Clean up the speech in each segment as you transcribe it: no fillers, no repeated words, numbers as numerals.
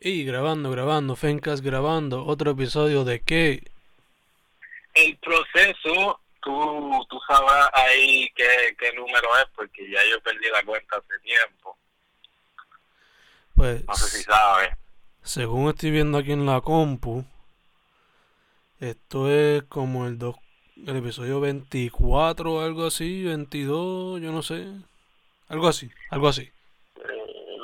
Y grabando, Fencas, grabando otro episodio de que el proceso, tú sabrás ahí qué número es, porque ya yo perdí la cuenta hace tiempo. Pues, no sé si sabes. Según estoy viendo aquí en la compu, esto es como el episodio 24, algo así, 22, yo no sé. Algo así.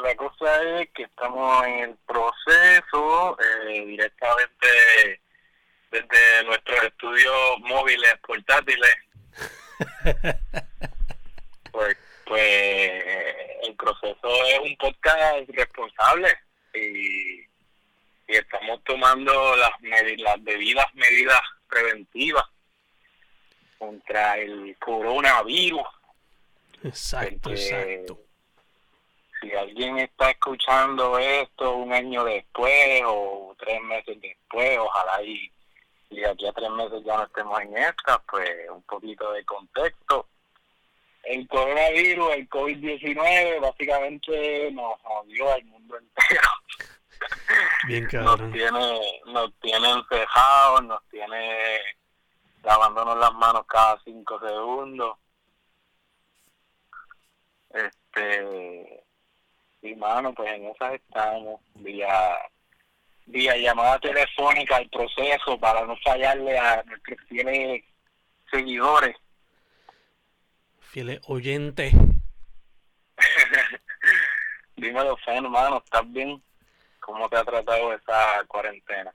La cosa es que estamos en el proceso directamente desde nuestros estudios móviles, portátiles. pues el proceso es un podcast responsable y estamos tomando las debidas medidas preventivas contra el coronavirus. Exacto. Si alguien está escuchando esto un año después o 3 meses después, ojalá y de aquí a 3 meses ya no estemos en esta, pues un poquito de contexto. El coronavirus, el COVID-19, básicamente nos jodió al mundo entero. Bien cabrón. Nos tiene encejados, nos tiene lavándonos las manos cada 5 segundos. Y mano, pues en esas estamos, vía llamada telefónica al proceso para no fallarle a nuestros fieles seguidores. Fieles oyentes. Dímelo, Fen, hermano, ¿estás bien? ¿Cómo te ha tratado esa cuarentena?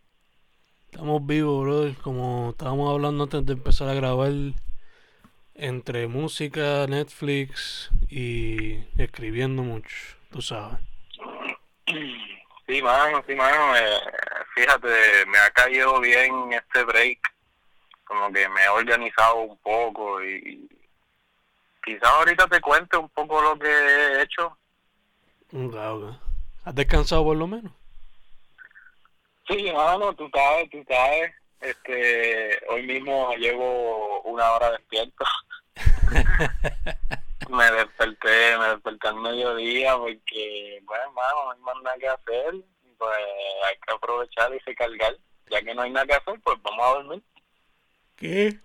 Estamos vivos, brother, como estábamos hablando antes de empezar a grabar, entre música, Netflix y escribiendo mucho. Tú sabes. Sí, mano. Fíjate, me ha caído bien este break. Como que me he organizado un poco y quizás ahorita te cuente un poco lo que he hecho. Claro. ¿Has descansado por lo menos? Sí, mano, tú sabes. Hoy mismo llevo 1 hora despierto. Me desperté al mediodía porque, bueno, hermano, no hay más nada que hacer, pues hay que aprovechar y recargar. Ya que no hay nada que hacer, pues vamos a dormir. ¿Qué?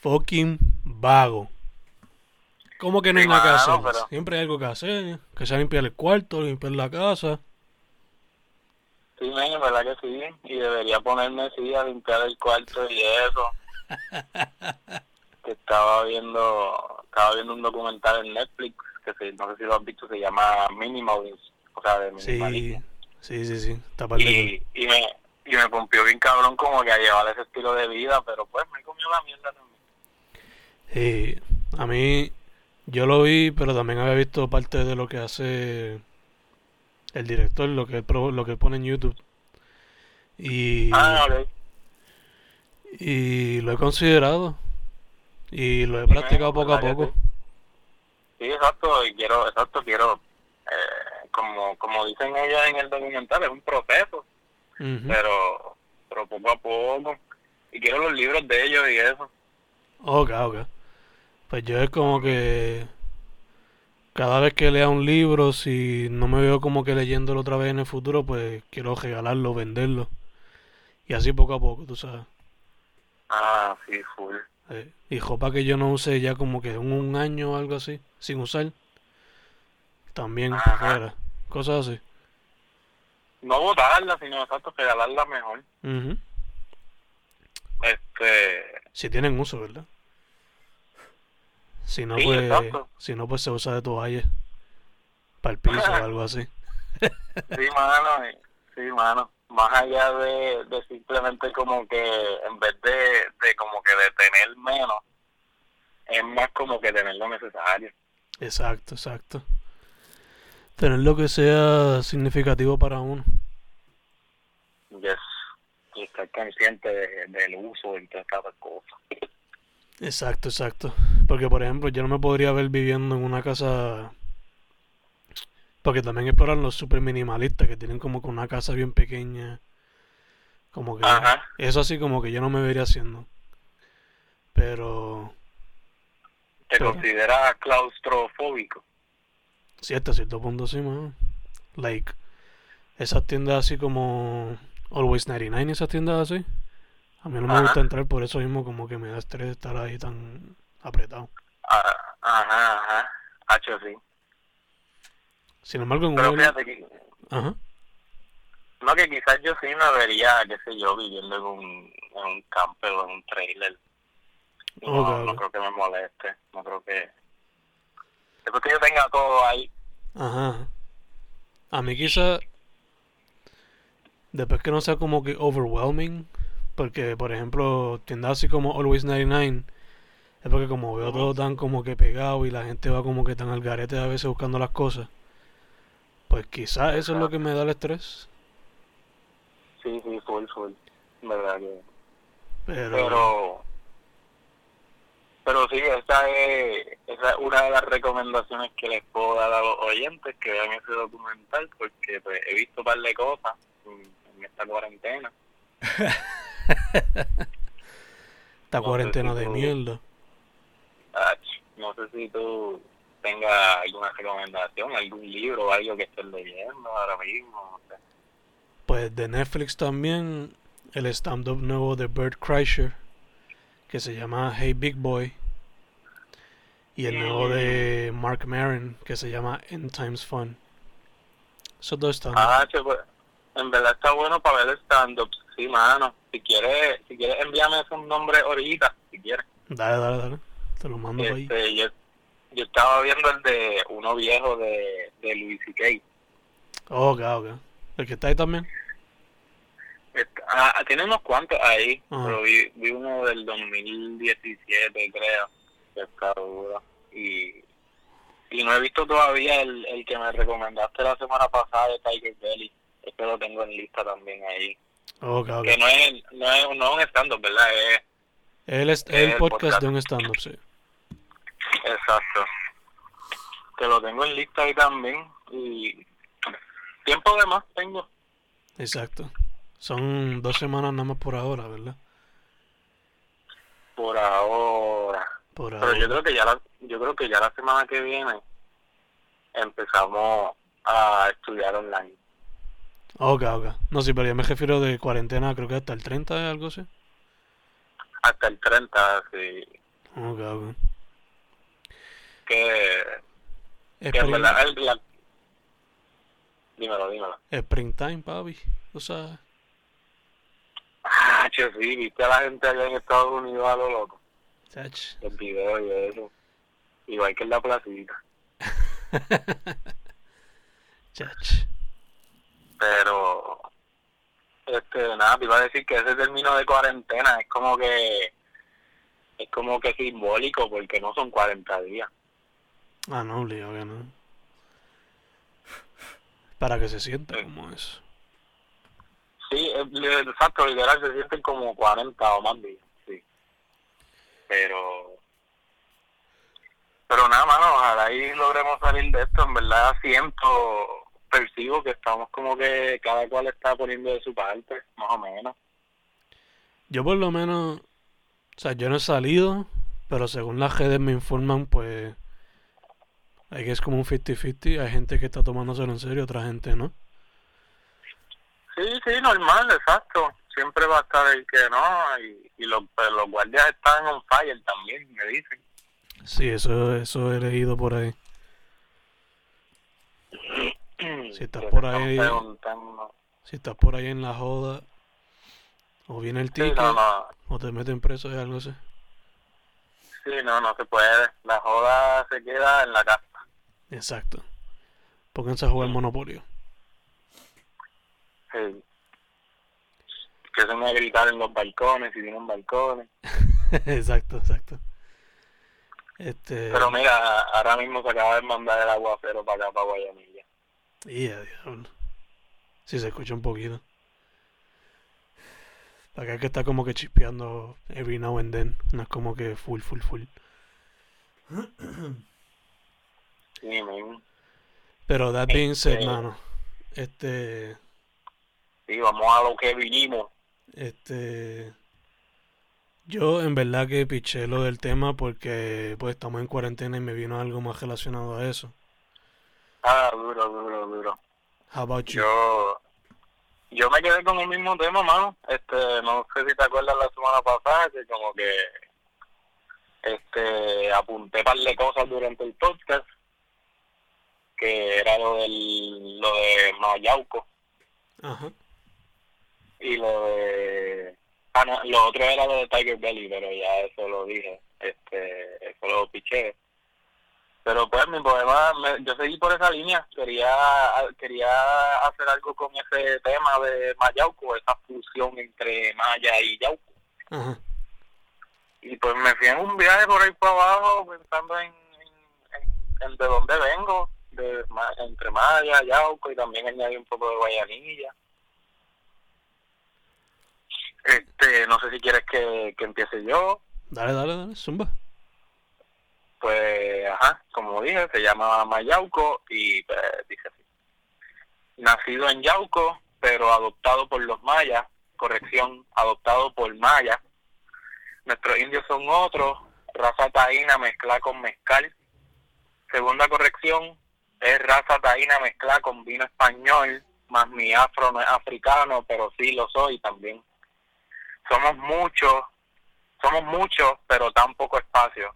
Fucking vago. ¿Cómo que no hay nada que hacer? Pero siempre hay algo que hacer, que sea limpiar el cuarto, limpiar la casa. Sí, men, verdad que sí, y debería ponerme sí a limpiar el cuarto y eso. Que estaba viendo un documental en Netflix que no sé si lo has visto, se llama Minimo, o sea, de minimalismo. Sí. Y me pompió bien cabrón como que a llevar ese estilo de vida, pero pues me comió la mierda también. Sí, a mí yo lo vi, pero también había visto parte de lo que hace el director, lo que pone en YouTube. Y okay. Y lo he considerado. Y lo he practicado poco a poco. Sí, exacto, y quiero como dicen ellas en el documental, es un proceso, pero poco a poco, y quiero los libros de ellos y eso. Okay. Pues yo es como que cada vez que lea un libro, si no me veo como que leyéndolo otra vez en el futuro, pues quiero regalarlo, venderlo, y así poco a poco, tú sabes. Ah, sí, full. Y jopa que yo no use ya como que un año o algo así, sin usar. También, para cosas así. No botarla, sino exacto, regalarla mejor. Uh-huh. Si tienen uso, ¿verdad? Si no, sí, pues exacto. Si no, pues se usa de toalla para el piso o algo así. Sí, mano. Más allá de simplemente como que en vez de como que de tener menos, es más como que tener lo necesario. Exacto. Tener lo que sea significativo para uno. Yes. Y estar consciente del uso entre cada cosa. Exacto. Porque, por ejemplo, yo no me podría ver viviendo en una casa, porque también exploran los super minimalistas que tienen como que una casa bien pequeña. Como que eso así como que yo no me vería haciendo. Pero ¿Te consideras claustrofóbico? Sí, hasta cierto punto sí, man. Like, esas tiendas así como Always 99, esas tiendas así, a mí no me gusta entrar por eso mismo, como que me da estrés estar ahí tan apretado. Ajá. Hacho, sí. Sin embargo, en pero Google... fíjate que... Ajá. No, que quizás yo sí me vería, qué sé yo, viviendo en un camper o en un trailer. No, okay. No creo que me moleste, no creo que... Después que yo tenga todo ahí. Ajá. A mí quizás... Después que no sea como que overwhelming, porque, por ejemplo, tiendas así como Always 99... Es porque como veo todo tan como que pegado y la gente va como que tan al garete a veces buscando las cosas, pues quizás eso es lo que me da el estrés. Sí, full, verdad que... Pero sí, esa es una de las recomendaciones que les puedo dar a los oyentes que vean ese documental, porque pues, he visto un par de cosas en esta cuarentena. Esta cuarentena de mierda. No sé si tú tengas alguna recomendación, algún libro o algo que estés leyendo ahora mismo, no sé. Pues de Netflix también, el stand-up nuevo de Bert Kreischer, que se llama Hey Big Boy, y el nuevo de Marc Maron, que se llama End Times Fun. Esos dos stand-up. Pues, en verdad está bueno para ver stand-up, sí, mano. Si quieres envíame esos nombres ahorita, si quieres. Dale. Te lo mando ahí. Yo estaba viendo el de uno viejo de Louis C.K. Okay. ¿El que está ahí también? Tiene unos cuantos ahí, pero vi uno del 2017, creo, que está duro. Y no he visto todavía el que me recomendaste la semana pasada de Tiger Belly. Este lo tengo en lista también ahí. Okay. Que no es un stand-up, ¿verdad? Es el podcast de un stand-up, sí. Exacto. Que lo tengo en lista ahí también. Y tiempo de más tengo. Exacto. Son 2 semanas nada más por ahora, ¿verdad? Por ahora. Pero yo creo que ya la semana que viene empezamos a estudiar online. Okay. No, sí, pero yo me refiero de cuarentena, creo que hasta el 30 algo así. Hasta el 30, sí. Okay. Que la... Dímelo. Springtime, papi, o sea... Yo sí, viste a la gente allá en Estados Unidos a lo loco. Chach. El video y eso. Igual que en la placita. Chach. Pero... nada, te iba a decir que ese término de cuarentena es como que simbólico, porque no son 40 días. No, obligado que no. Para que se sienta como eso. Sí, exacto, literal, se sienten como 40 o más días, sí. Pero nada, mano, ojalá ahí logremos salir de esto. En verdad percibo que estamos como que cada cual está poniendo de su parte, más o menos. Yo por lo menos, o sea, yo no he salido, pero según las redes me informan, pues... Ahí es como un 50-50, hay gente que está tomándoselo en serio, otra gente no. Sí, normal, exacto. Siempre va a estar el que no, y los guardias están on fire también, me dicen. Sí, eso he leído por ahí. Si estás por ahí en la joda, o viene el ticket, o te meten preso y algo así. Sí, no se puede. La joda se queda en la casa. Exacto. Pónganse a jugar Monopolio. Sí. Que se van a gritar en los balcones, si tienen balcones. Exacto. Pero mira, ahora mismo se acaba de mandar el aguacero para acá, para Guayanilla. Diablo. Sí, se escucha un poquito. Acá que está como que chispeando every now and then. No es como que full. Sí, man. Pero that being said, hermano. Sí, vamos a lo que vinimos. Yo en verdad que piché lo del tema porque pues estamos en cuarentena y me vino algo más relacionado a eso. Duro. How about you? Yo... Yo me quedé con el mismo tema, mano. No sé si te acuerdas la semana pasada que como que apunté un par de cosas durante el podcast, que era lo de Mayauco. Ajá. Y lo otro era lo de Tiger Belly, pero ya eso lo dije, eso lo piché. Pero pues mi poema, yo seguí por esa línea, quería hacer algo con ese tema de Mayauco, esa fusión entre Maya y Yauco. Uh-huh. Y pues me fui en un viaje por ahí para abajo, pensando en de dónde vengo, entre Maya, Yauco, y también añadí un poco de Guayanilla. No sé si quieres que empiece yo. Dale, zumba. Pues, como dije, se llama Mayauco y pues, dice así. Nacido en Yauco, pero adoptado por los mayas, adoptado por mayas. Nuestros indios son otros, raza taína mezcla con mezcal. Segunda corrección, es raza taína mezcla con vino español, más mi afro no es africano, pero sí lo soy también. Somos muchos, pero tan poco espacio,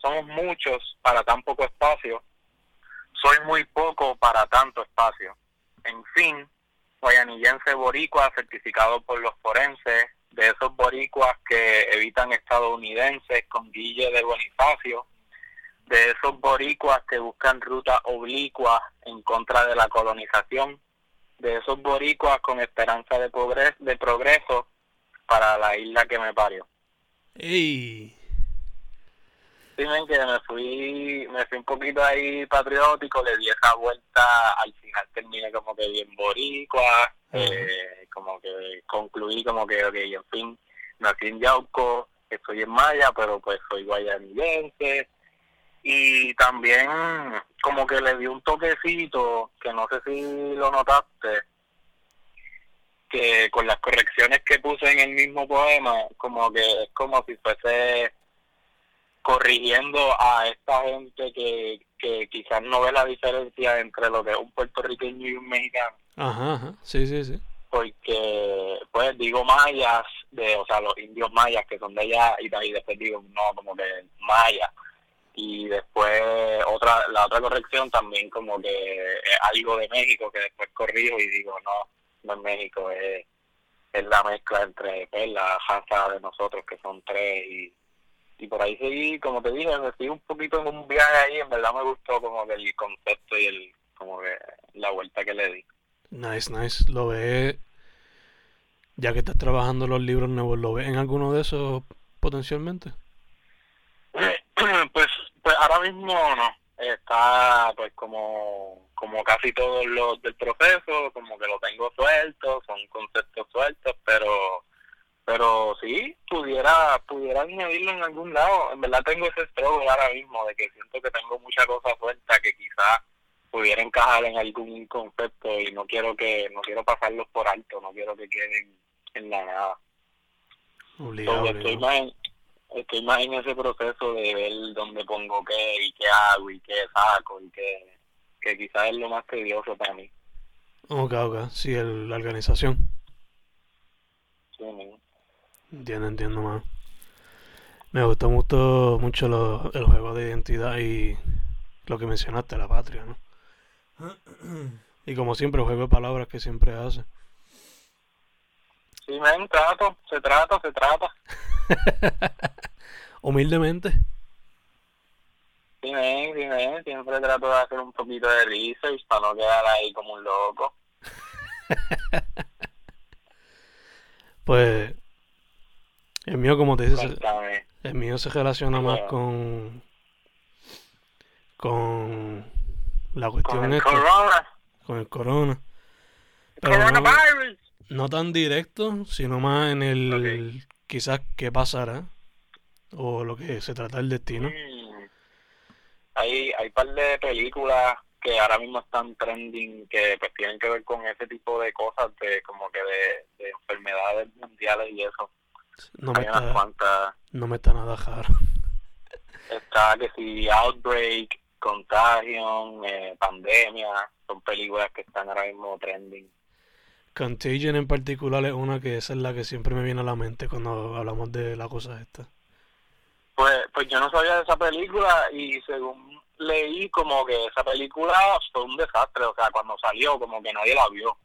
Somos muchos para tan poco espacio. Soy muy poco para tanto espacio. En fin, guayanillense boricua certificado por los forenses, de esos boricuas que evitan estadounidenses con Guille de Bonifacio, de esos boricuas que buscan rutas oblicuas en contra de la colonización, de esos boricuas con esperanza de progreso para la isla que me parió. ¡Ey! Dicen que me fui un poquito ahí patriótico, le di esa vuelta, al final terminé como que bien boricua, como que concluí como que, okay, en fin, nací en Yauco, estoy en Maya, pero pues soy guayanillense, y también como que le di un toquecito, que no sé si lo notaste, que con las correcciones que puse en el mismo poema, como que es como si fuese corrigiendo a esta gente que quizás no ve la diferencia entre lo que es un puertorriqueño y un mexicano. Ajá, sí. Porque, pues, digo mayas, los indios mayas que son de allá, y después digo, no, como que maya. Y después, la otra corrección también como que es algo de México, que después corrijo y digo, no es México, es la mezcla entre, pues, la raza de nosotros, que son tres, y por ahí seguí, como te dije, me fui un poquito en un viaje ahí, en verdad me gustó como que el concepto y como que la vuelta que le di. Nice, lo ves, ya que estás trabajando los libros nuevos, ¿lo ves en alguno de esos potencialmente? Pues ahora mismo no, está pues como casi todos los del proceso, como que lo tengo suelto, son conceptos sueltos, pero sí, pudiera añadirlo en algún lado. En verdad tengo ese struggle ahora mismo de que siento que tengo mucha cosa suelta que quizás pudiera encajar en algún concepto y no quiero pasarlos por alto, no quiero que queden en la nada. Obligado. Estoy más en ese proceso de ver dónde pongo qué y qué hago y qué saco y qué, que quizás es lo más tedioso para mí. Ok, sí, la organización. Sí, ¿no? Entiendo más. Me gustó mucho el juego de identidad y lo que mencionaste, la patria, ¿no? Y como siempre, el juego de palabras que siempre hace. Sí, men, se trata. Humildemente. Sí, men, siempre trato de hacer un poquito de research para no quedar ahí como un loco. Pues... El mío, como te dices, el mío se relaciona más con la cuestión con el esta, corona. Con el corona. Pero coronavirus. No tan directo, sino más en el quizás qué pasará o lo que se trata del destino. Hay par de películas que ahora mismo están trending que pues tienen que ver con ese tipo de cosas de como que de enfermedades mundiales y eso. No me está nada raro. Está que si Outbreak, Contagion, Pandemia, son películas que están ahora mismo trending. Contagion en particular es una que esa es la que siempre me viene a la mente cuando hablamos de la cosa esta. Pues yo no sabía de esa película y según leí como que esa película fue un desastre, o sea, cuando salió como que nadie la vio. O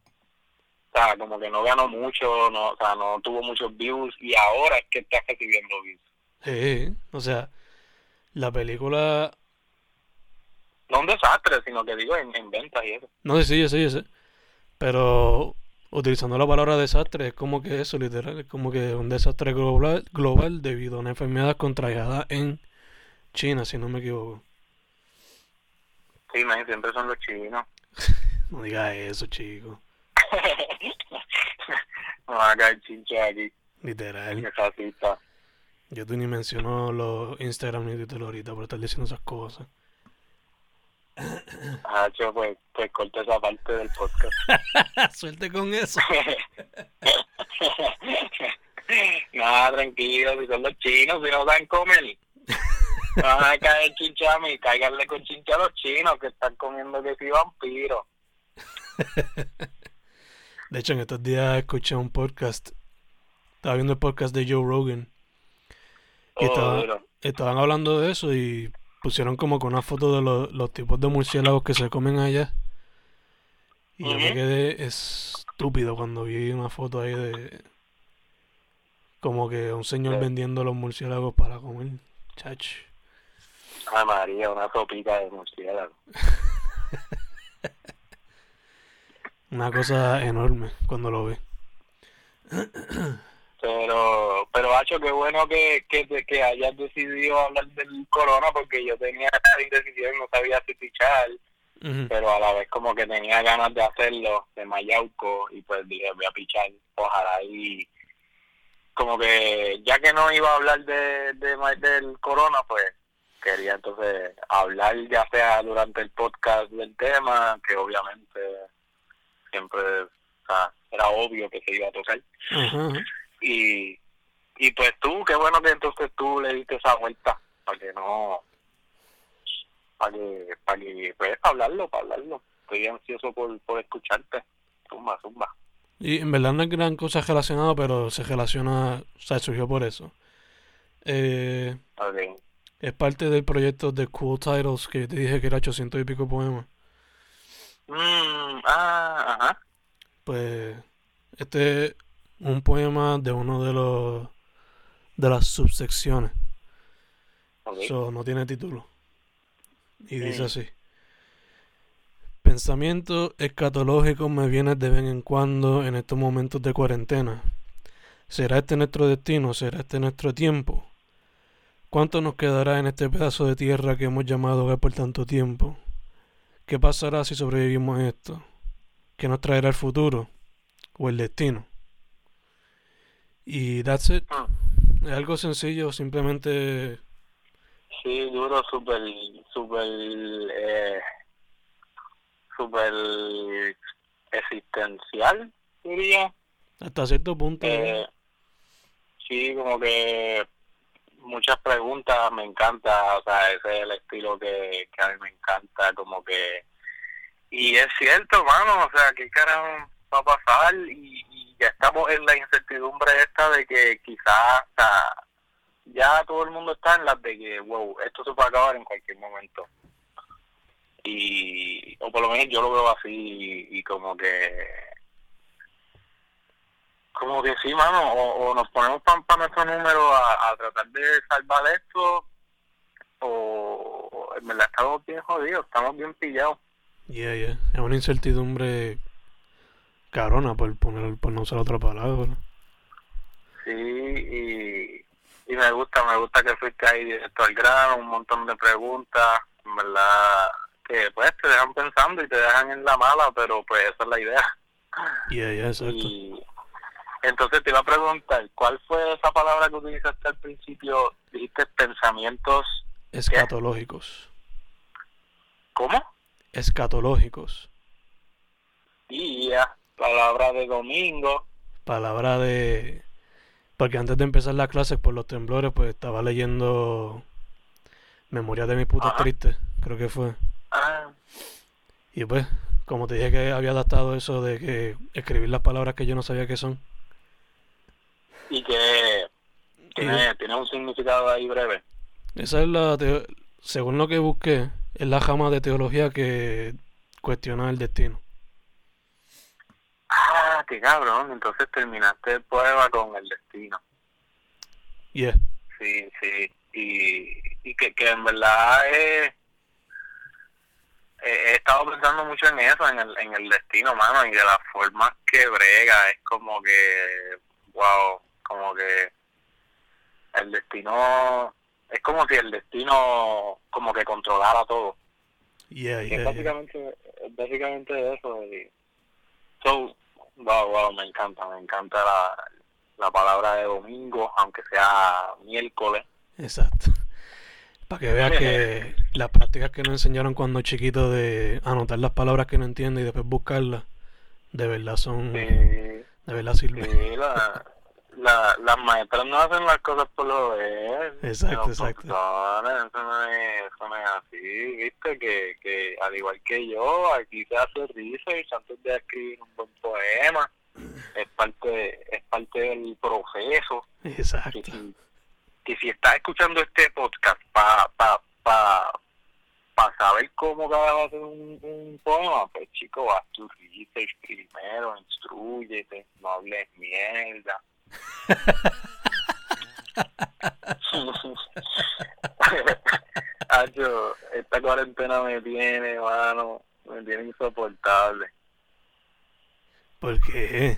sea, como que no ganó mucho, no, o sea, no tuvo muchos views y ahora es que está recibiendo views. Sí, o sea, la película... No un desastre, sino que digo en ventas y eso. No, sí, yo sé. Pero utilizando la palabra desastre, es como que eso, literal, es como que un desastre global debido a una enfermedad contraída en China, si no me equivoco. Sí, man, siempre son los chinos. No digas eso, chico. No haga el chinche aquí. Literal. Yo tú ni menciono los Instagram ni Twitter ahorita por estar diciendo esas cosas. Ah, yo pues corta esa parte del podcast. Suerte con eso. Nada, tranquilo, si son los chinos, si no saben comer. No van a caer chincha a mí, cáiganle con chincha a los chinos que están comiendo que si vampiros. De hecho, en estos días escuché un podcast. Estaba viendo el podcast de Joe Rogan. Y estaban hablando de eso y pusieron como que una foto de los tipos de murciélagos que se comen allá. Y yo me quedé estúpido cuando vi una foto ahí de... Como que un señor vendiendo los murciélagos para comer. Chacho. Ay, María, una sopita de murciélagos. Una cosa enorme cuando lo ve. Pero Hacho, qué bueno que hayas decidido hablar del corona, porque yo tenía la indecisión y no sabía si pichar, pero a la vez como que tenía ganas de hacerlo, de Mayauco, y pues dije, voy a pichar, ojalá. Y como que ya que no iba a hablar del corona, pues quería entonces hablar ya sea durante el podcast del tema, que obviamente siempre, o sea, era obvio que se iba a tocar. Y pues tú, qué bueno que entonces tú le diste esa vuelta para que pues hablarlo. Estoy ansioso por escucharte. Zumba. Y en verdad no es gran cosa relacionada, pero se relaciona, o sea, surgió por eso. Okay. Es parte del proyecto de Cool Titles que yo te dije que era 800 y pico poemas. Pues este un poema de uno de las subsecciones. Okay. So, no tiene título. Y dice así: pensamientos escatológicos me vienen de vez en cuando en estos momentos de cuarentena. ¿Será este nuestro destino? ¿Será este nuestro tiempo? ¿Cuánto nos quedará en este pedazo de tierra que hemos llamado hogar por tanto tiempo? ¿Qué pasará si sobrevivimos a esto? ¿Qué nos traerá el futuro? ¿O el destino? Y that's it. Es algo sencillo, simplemente... Sí, duro, súper existencial, diría. Hasta cierto punto. Sí, como que muchas preguntas, me encanta, o sea, ese es el estilo que a mí me encanta, como que... Y es cierto, mano, o sea, ¿qué carajo va a pasar? Y ya estamos en la incertidumbre esta de que quizás, o sea, ya todo el mundo está en las de que, wow, esto se puede acabar en cualquier momento. Y, o por lo menos yo lo veo así, y como que sí, mano, o nos ponemos para nuestro número a tratar de salvar esto, o en verdad estamos bien jodidos, estamos bien pillados. Yeah. Es una incertidumbre carona, por no usar otra palabra. Sí, y me gusta que fuiste ahí directo al grano, un montón de preguntas, en verdad, que pues te dejan pensando y te dejan en la mala, pero pues esa es la idea. Yeah, exacto. Y entonces te iba a preguntar, ¿cuál fue esa palabra que utilizaste al principio? Dijiste pensamientos... escatológicos. ¿Cómo? Escatológicos. Día, palabra de domingo. Palabra de... Porque antes de empezar las clases por los temblores, pues estaba leyendo Memorias de mis putas tristes, creo que fue. Y pues, Como te dije que había adaptado eso de que escribir las palabras que yo no sabía qué son. Y que tiene un significado ahí breve. Esa es la según lo que busqué, es la jama de teología que cuestiona el destino. Ah, qué cabrón. Entonces terminaste el poema con el destino. Yeah. Sí, sí. Y que en verdad he estado pensando mucho en eso, en el destino, mano, y de las formas que brega. Es como que, wow, como que el destino, es como si el destino como que controlara todo. Básicamente eso. Y, so, wow, me encanta la palabra de domingo, aunque sea miércoles. Exacto. Para que veas que las prácticas que nos enseñaron cuando chiquitos de anotar las palabras que no entiende y después buscarlas, de verdad son... Sí, de verdad sirven. Sí, las maestras no hacen las cosas por lo de... Exacto. Eso no es así, ¿viste? Que al igual que yo, aquí se hace research antes de escribir un buen poema. Es parte del proceso. Exacto. Que si estás escuchando este podcast para saber cómo cada va a ser un poema, pues chico, haz tu research primero, instrúyete, no hables mierda. Acho, esta cuarentena me tiene insoportable. ¿Por qué?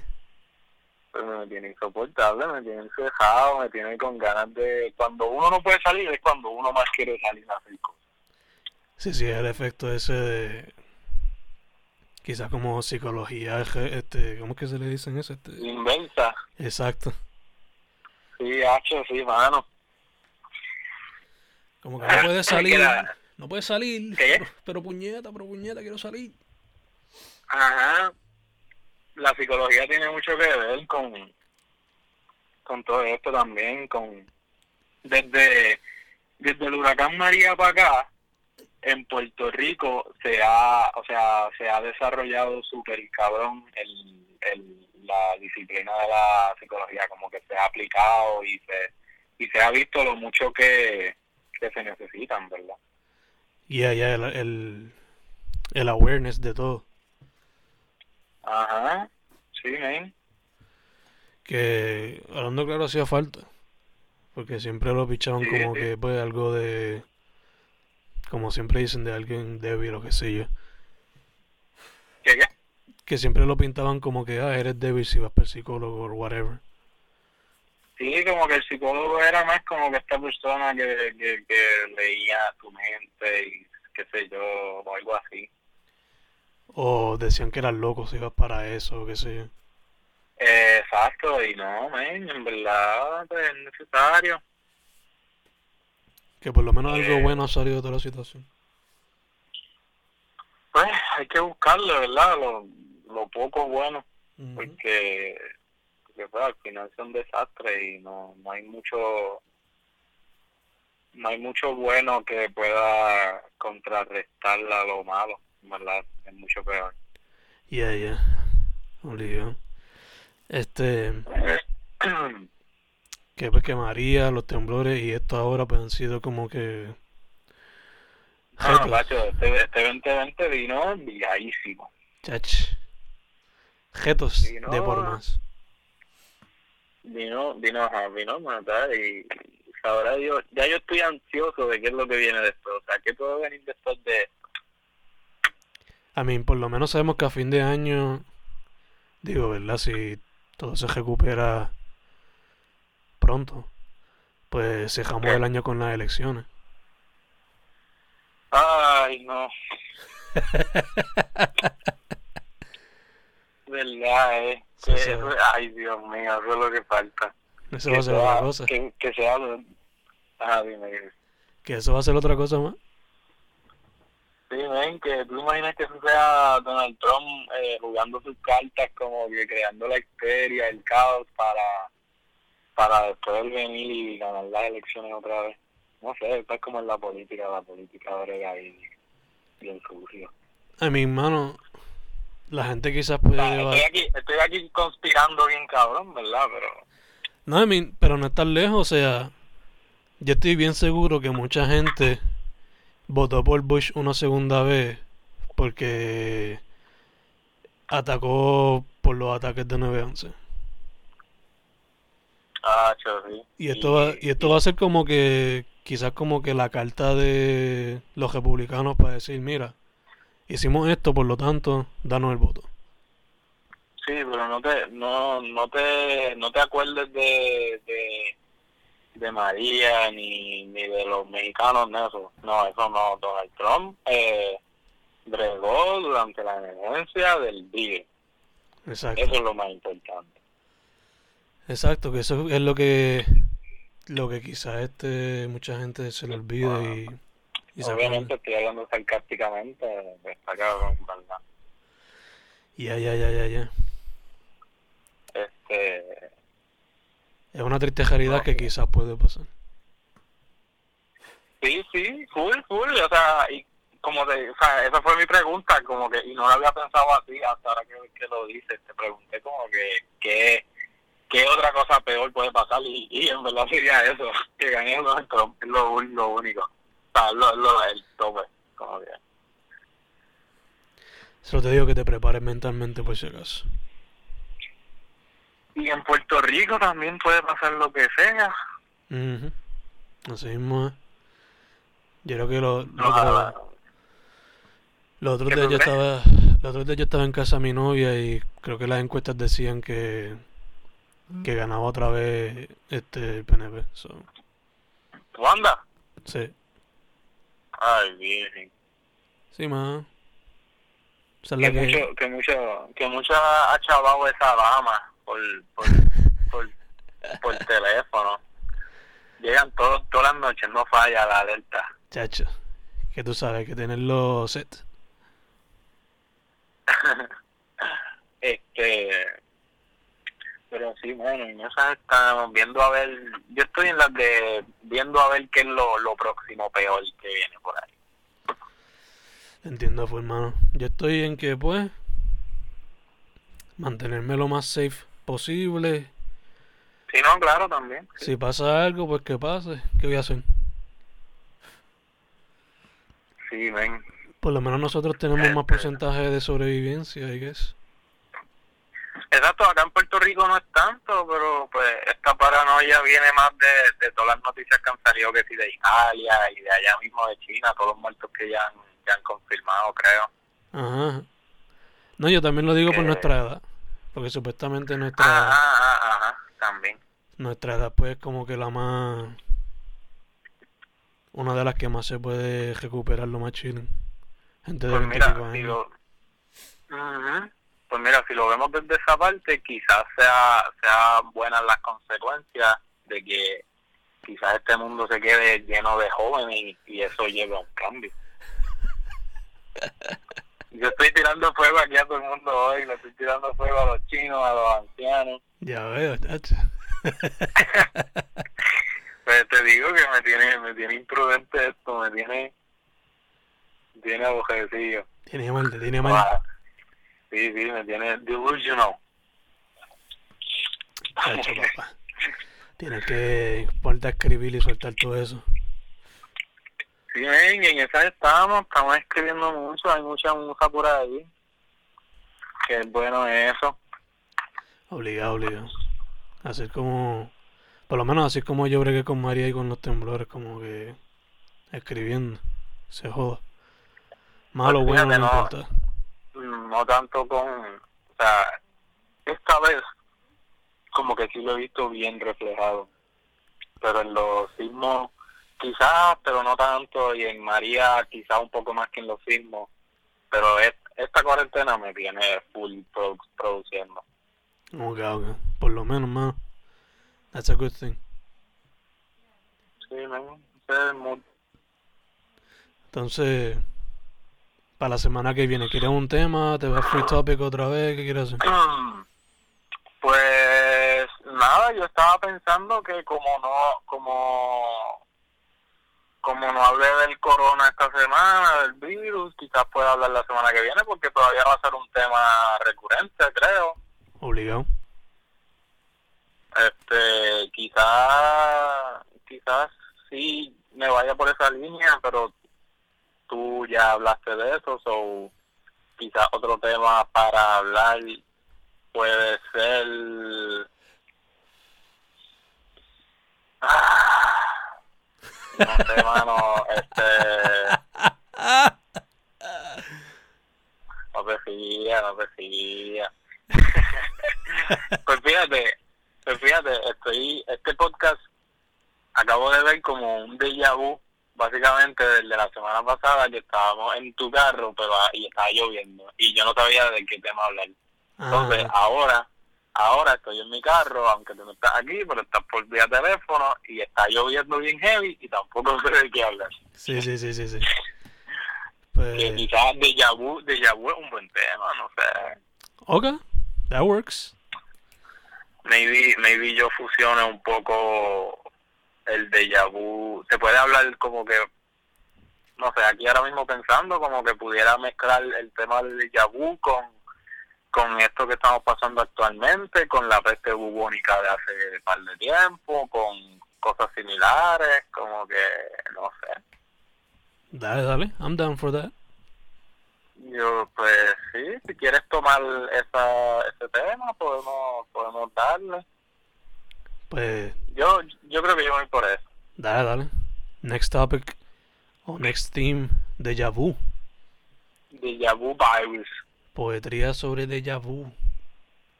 Pues me tiene insoportable, me tiene cejado, me tiene con ganas de... Cuando uno no puede salir es cuando uno más quiere salir a hacer cosas. Sí, el efecto ese de... Quizás como psicología, ¿cómo es que se le dicen eso? Inversa. Exacto. Sí, sí, mano. Como que no puedes salir, ¿Qué? Pero puñeta, quiero salir. Ajá. La psicología tiene mucho que ver con todo esto también, desde el huracán María para acá, en Puerto Rico se ha desarrollado súper cabrón la disciplina de la psicología, como que se ha aplicado y se ha visto lo mucho que se necesitan, ¿verdad? Yeah, el awareness de todo. Ajá, sí, man. Que, hablando claro, hacía falta. Porque siempre lo pichaban sí. Que, pues, algo de... Como siempre dicen, de alguien débil o qué sé yo. ¿Qué? Que siempre lo pintaban como que, eres débil si vas para el psicólogo o whatever. Sí, como que el psicólogo era más como que esta persona que leía tu mente y qué sé yo, o algo así. O decían que eran locos si ibas para eso, qué sé yo. Exacto, y no, man, en verdad es necesario. Que por lo menos algo bueno ha salido de toda la situación. Pues hay que buscarle, ¿verdad? Lo poco bueno. Uh-huh. Porque pues, al final es un desastre y no hay mucho bueno que pueda contrarrestar a lo malo. ¿Verdad? Es mucho peor. Yeah. Obligado. Que pues que María, los temblores y esto ahora pues han sido como que... No, macho, este 2020 vino viajísimo. Chach. Jetos vino, de por más. Vino matar y ahora yo estoy ansioso de qué es lo que viene después. O sea, ¿qué puede venir después de esto? A mí, por lo menos sabemos que a fin de año, digo, ¿verdad? Si todo se recupera pronto, pues cejamos el año con las elecciones. Ay, no. ¿Verdad, sí. Ay, Dios mío, eso es lo que falta. Eso va a ser otra cosa. Que sea... dime. ¿Que eso va a ser otra cosa más? Sí, ven, que tú imaginas que eso sea Donald Trump jugando sus cartas, como que creando la histeria, el caos para después venir y ganar las elecciones otra vez. No sé, está como en la política brega y el sucio. A mi hermano, la gente quizás puede llevar... Estoy aquí conspirando bien cabrón, ¿verdad? Pero... No, I mean, pero no es tan lejos, o sea... Yo estoy bien seguro que mucha gente votó por Bush una segunda vez porque atacó por los ataques de 9/11. Ah, sí. Y esto va a ser como que, quizás como que la carta de los republicanos para decir, mira, hicimos esto, por lo tanto, danos el voto. Sí, pero no te acuerdes de María ni de los mexicanos en eso. No, eso no. Donald Trump bregó durante la emergencia del día. Exacto. Eso es lo más importante. Exacto, que eso es lo que quizás mucha gente se le olvide. Bueno, y obviamente estoy hablando sarcásticamente, destacado, ¿verdad? Ya. Es una triste realidad que quizás puede pasar. Sí, cool, o sea, y como te, o sea, esa fue mi pregunta, como que, y no la había pensado así hasta ahora que lo dices, te pregunté como que, ¿qué otra cosa peor puede pasar? Y en verdad sería eso, que gané Donald Trump, es lo único, o sea, el tope, como que. Solo te digo que te prepares mentalmente por si acaso. Y en Puerto Rico también puede pasar lo que sea. Uh-huh. Así mismo. Yo creo que los otros días yo estaba en casa de mi novia y creo que las encuestas decían que ganaba otra vez el PNP. So. ¿Wanda? Sí. Ay, bien. Sí, ma. O sea, que mucho ha chavado esa dama. Por teléfono llegan todas las noches, no falla la alerta, chacho, que tú sabes que tenerlo set. Pero sí, bueno, en esas estamos viendo a ver, yo estoy en las de viendo a ver qué es lo próximo peor que viene por ahí. Entiendo, pues, hermano, yo estoy en que pues mantenerme lo más safe posible. Sí, no, claro, también. Sí. Si pasa algo, pues que pase. ¿Qué voy a hacer? Sí, ven. Por lo menos nosotros tenemos más porcentaje de sobrevivencia, I guess. Exacto, acá en Puerto Rico no es tanto, pero pues esta paranoia viene más de todas las noticias que han salido, que sí, de Italia y de allá mismo de China, todos los muertos que ya han confirmado, creo. Ajá. No, yo también lo digo por nuestra edad, porque supuestamente nuestra edad... Ajá, también. Nuestra edad, pues, como que la más... Una de las que más se puede recuperar lo más chido. Gente de 25 años. Pues mira, si lo vemos desde esa parte, quizás sean buenas las consecuencias de que quizás este mundo se quede lleno de jóvenes y eso lleva a un cambio. Yo estoy tirando fuego aquí a todo el mundo hoy, le estoy tirando fuego a los chinos, a los ancianos. Ya veo, chacho. Pues te digo que me tiene imprudente esto, me tiene abojecillo. Tiene mal. Ah, sí, me tiene delusional. Chacho, papá. Tienes que ponerte a escribir y soltar todo eso. Sí, en esas estamos escribiendo mucho, hay mucha música por ahí, que es bueno eso. Obligado. Así como, por lo menos así como yo bregué con María y con los temblores, como que escribiendo, se joda. Malo o bueno, fíjate, no importa. No tanto con, o sea, esta vez como que sí lo he visto bien reflejado, pero en los sismos quizás, pero no tanto, y en María quizás un poco más que en los sismos, pero esta cuarentena me tiene full produciendo. Okay, por lo menos, man, that's a good thing. Sí, man, ese es muy... Entonces, para la semana que viene, ¿quieres un tema? ¿Te vas free topic otra vez? ¿Qué quieres hacer? Pues, nada, yo estaba pensando que como no, como... como no hablé del corona esta semana, del virus, quizás pueda hablar la semana que viene, porque todavía va a ser un tema recurrente, creo. Obligado. Quizás sí me vaya por esa línea, pero tú ya hablaste de eso, so quizás otro tema para hablar puede ser... No sé, mano, No te fías. Pues fíjate, este podcast acabo de ver como un déjà vu, básicamente, del de la semana pasada, que estábamos en tu carro, pero ahí estaba lloviendo, y yo no sabía de qué tema hablar. Entonces, Ahora estoy en mi carro, aunque tú no estás aquí, pero estás por vía teléfono y está lloviendo bien heavy y tampoco sé de qué hablar. Sí. Pues... que quizás déjà vu es un buen tema, no sé. Okay, that works. Maybe yo fusione un poco el déjà vu. Se puede hablar como que, no sé, aquí ahora mismo pensando como que pudiera mezclar el tema del déjà vu con esto que estamos pasando actualmente, con la peste bubónica de hace par de tiempo, con cosas similares, como que, no sé. Dale, I'm down for that. Yo, pues sí, si quieres tomar ese tema, podemos darle. Pues... Yo creo que yo voy por eso. Dale. Next topic, o next theme, déjà vu. Déjà vu virus. Poetría sobre déjà vu,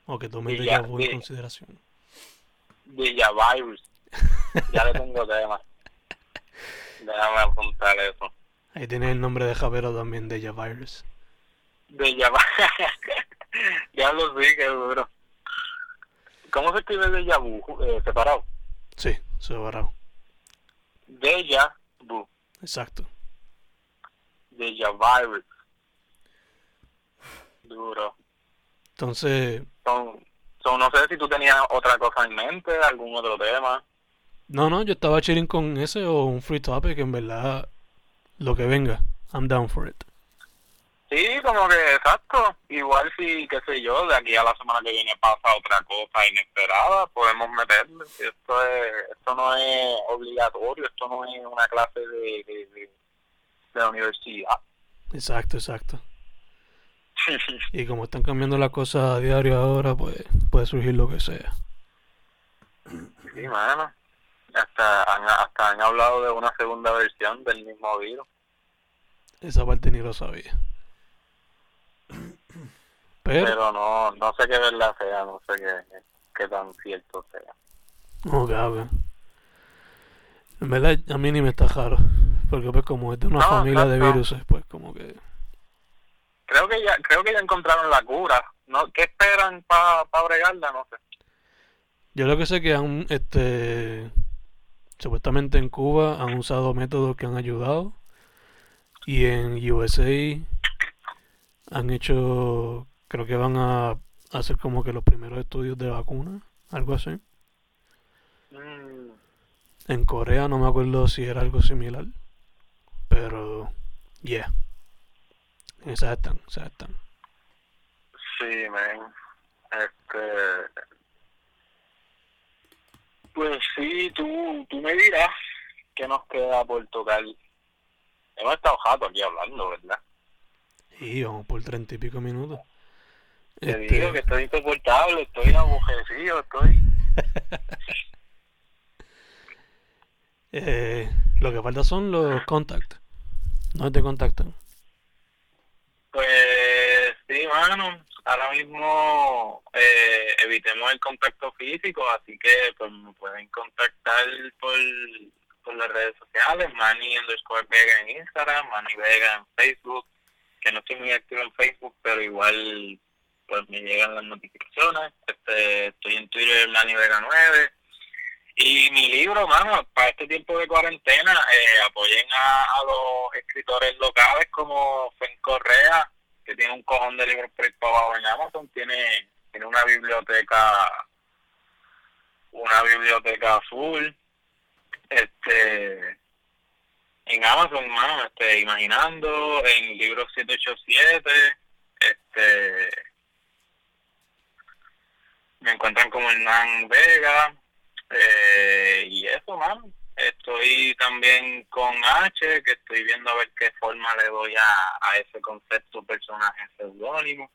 o que tome déjà vu en consideración. Déjà virus. Ya le tengo tema. Déjame apuntar eso. Ahí tiene el nombre de Javero también, déjà virus. Déjà virus. Ya lo sé, que duro. ¿Cómo se escribe déjà vu? ¿Separado? Sí, separado. Déjà vu. Exacto. Déjà virus. Duro. Entonces... no sé si tú tenías otra cosa en mente, algún otro tema. No, yo estaba chilling con ese o un free topic, en verdad, lo que venga. I'm down for it. Sí, como que exacto. Igual si, qué sé yo, de aquí a la semana que viene pasa otra cosa inesperada, podemos meterle. Esto no es obligatorio, esto no es una clase de la universidad. Exacto. Y como están cambiando las cosas a diario ahora, pues puede surgir lo que sea. Sí, mano. Hasta han hablado de una segunda versión del mismo virus. Esa parte ni lo sabía. Pero no sé qué verdad sea, no sé qué tan cierto sea. No, cabrón. En verdad, a mí ni me está raro. Porque pues como es de una familia de virus, pues como que... Creo que ya encontraron la cura. ¿No? ¿Qué esperan para bregarla? No sé. Yo lo que sé que han, supuestamente en Cuba han usado métodos que han ayudado. Y en USA han hecho, creo que van a hacer como que los primeros estudios de vacuna, algo así. En Corea no me acuerdo si era algo similar. Pero, yeah. Esas están. Sí, man. Pues sí, tú me dirás qué nos queda por tocar. Hemos estado jato aquí hablando, ¿verdad? Sí, vamos por 30 y pico minutos. Te digo que estoy insoportable, estoy abujecido, estoy... lo que falta son los contactos. No te contactan. Pues sí, mano, ahora mismo evitemos el contacto físico, así que pues me pueden contactar por las redes sociales, Manny_Vega en Instagram, Manny Vega en Facebook, que no estoy muy activo en Facebook, pero igual pues me llegan las notificaciones. Estoy en Twitter, Manny Vega 9. Y mi libro, mano, para este tiempo de cuarentena, apoyen a los escritores locales como Fen Correa, que tiene un cojón de libros por ahí para abajo en Amazon, tiene una biblioteca azul, En Amazon, mano, Imaginando, en libros 787, me encuentran como Hernán Vega, y eso, mano. Estoy también con H, que estoy viendo a ver qué forma le doy a ese concepto, personaje pseudónimo.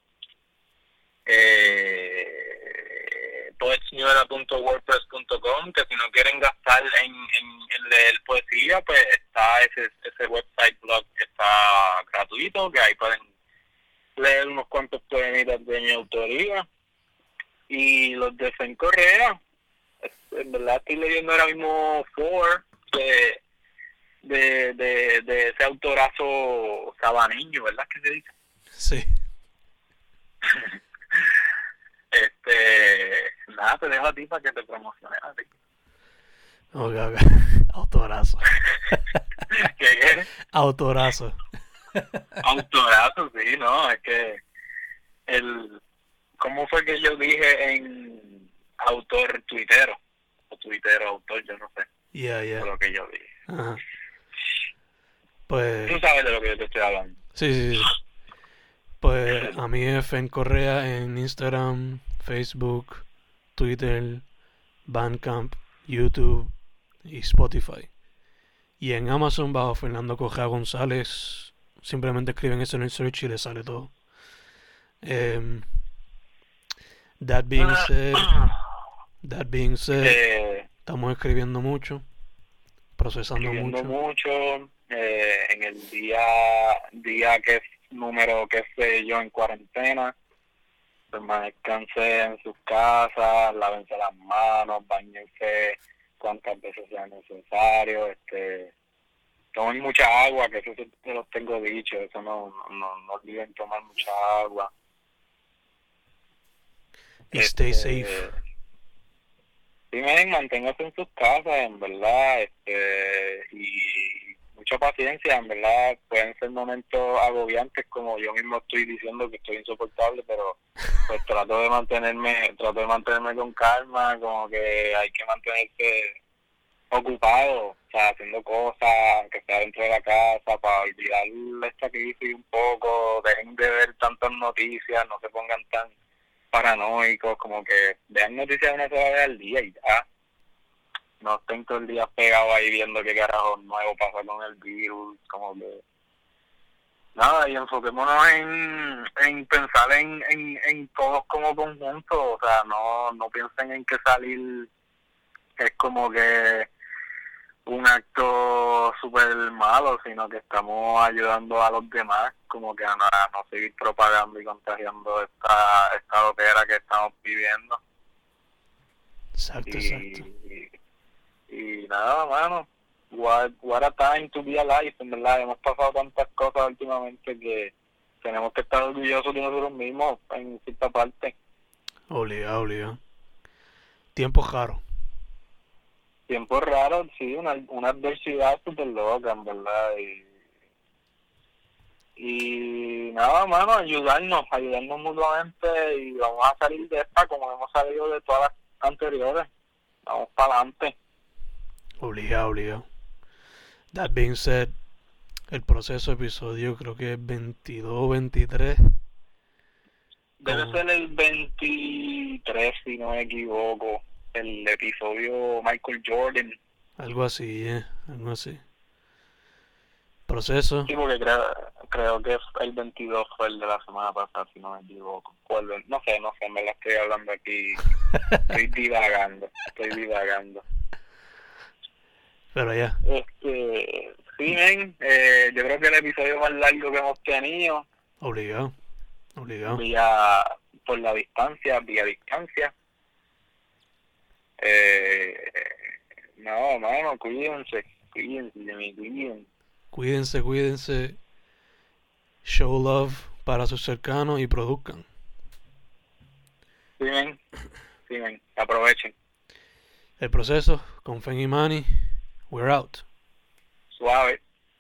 toetsignora.wordpress.com, que si no quieren gastar en leer poesía, pues está ese website blog que está gratuito, que ahí pueden leer unos cuantos poemitas de mi autoría. Y los de Fen Correa, en verdad estoy leyendo ahora mismo Four de ese autorazo sabaneño, ¿verdad que se dice? Sí. Nada, te dejo a ti para que te promociones a ti. Ok. Autorazo. ¿Qué quieres? Autorazo. Autorazo, sí, no, es que ¿cómo fue que yo dije en autor tuitero? O tuitero, autor, yo no sé. Yeah. Lo que yo dije. Ajá. Pues... Tú sabes de lo que yo te estoy hablando. Sí. Pues a mí es Fen Correa en Instagram, Facebook, Twitter, Bandcamp, YouTube y Spotify. Y en Amazon bajo Fernando Cojea González. Simplemente escriben eso en el search y les sale todo. That being said, estamos escribiendo mucho, procesando mucho. En el día que número, qué sé yo, en cuarentena, permanezcanse en sus casas, lávense las manos, bañense cuantas veces sea necesario, tomen mucha agua, que eso te lo tengo dicho, eso no olviden tomar mucha agua. Y stay safe. Sí, manténganse en sus casas, en verdad, y mucha paciencia, en verdad. Pueden ser momentos agobiantes, como yo mismo estoy diciendo que estoy insoportable, pero pues trato de mantenerme con calma, como que hay que mantenerse ocupado, o sea, haciendo cosas, aunque sea dentro de la casa, para olvidar esta crisis un poco. Dejen de ver tantas noticias, no se pongan tan paranoicos, como que vean noticias una sola vez al día y ya. No estén todo el día pegado ahí viendo qué carajo nuevo pasa con el virus, como que... Nada, y enfoquémonos en pensar en todos como conjunto, o sea, no piensen en que salir es como que un acto súper malo, sino que estamos ayudando a los demás, como que a no seguir propagando y contagiando esta loquera que estamos viviendo. Exacto. Y nada, mano, what a time to be alive, en verdad. Hemos pasado tantas cosas últimamente que tenemos que estar orgullosos de nosotros mismos en cierta parte. Obligado. Tiempos raros, sí, una adversidad súper loca, en verdad. Y nada, mano, ayudarnos mutuamente, y vamos a salir de esta como hemos salido de todas las anteriores. Vamos para adelante. Obligado. That being said, el proceso episodio creo que es 22, 23. Debe ser el 23, si no me equivoco. El episodio Michael Jordan. Algo así. Proceso. Sí, porque creo que el 22 fue el de la semana pasada, si no me equivoco. No sé, me la estoy hablando aquí. Estoy divagando. Pero ya. Sí, men, yo creo que el episodio más largo que hemos tenido. Obligado. Vía distancia. No, mano, cuídense. Show love para sus cercanos y produzcan. Sí, men. Aprovechen. El proceso con Fen y Manny. We're out. Suave.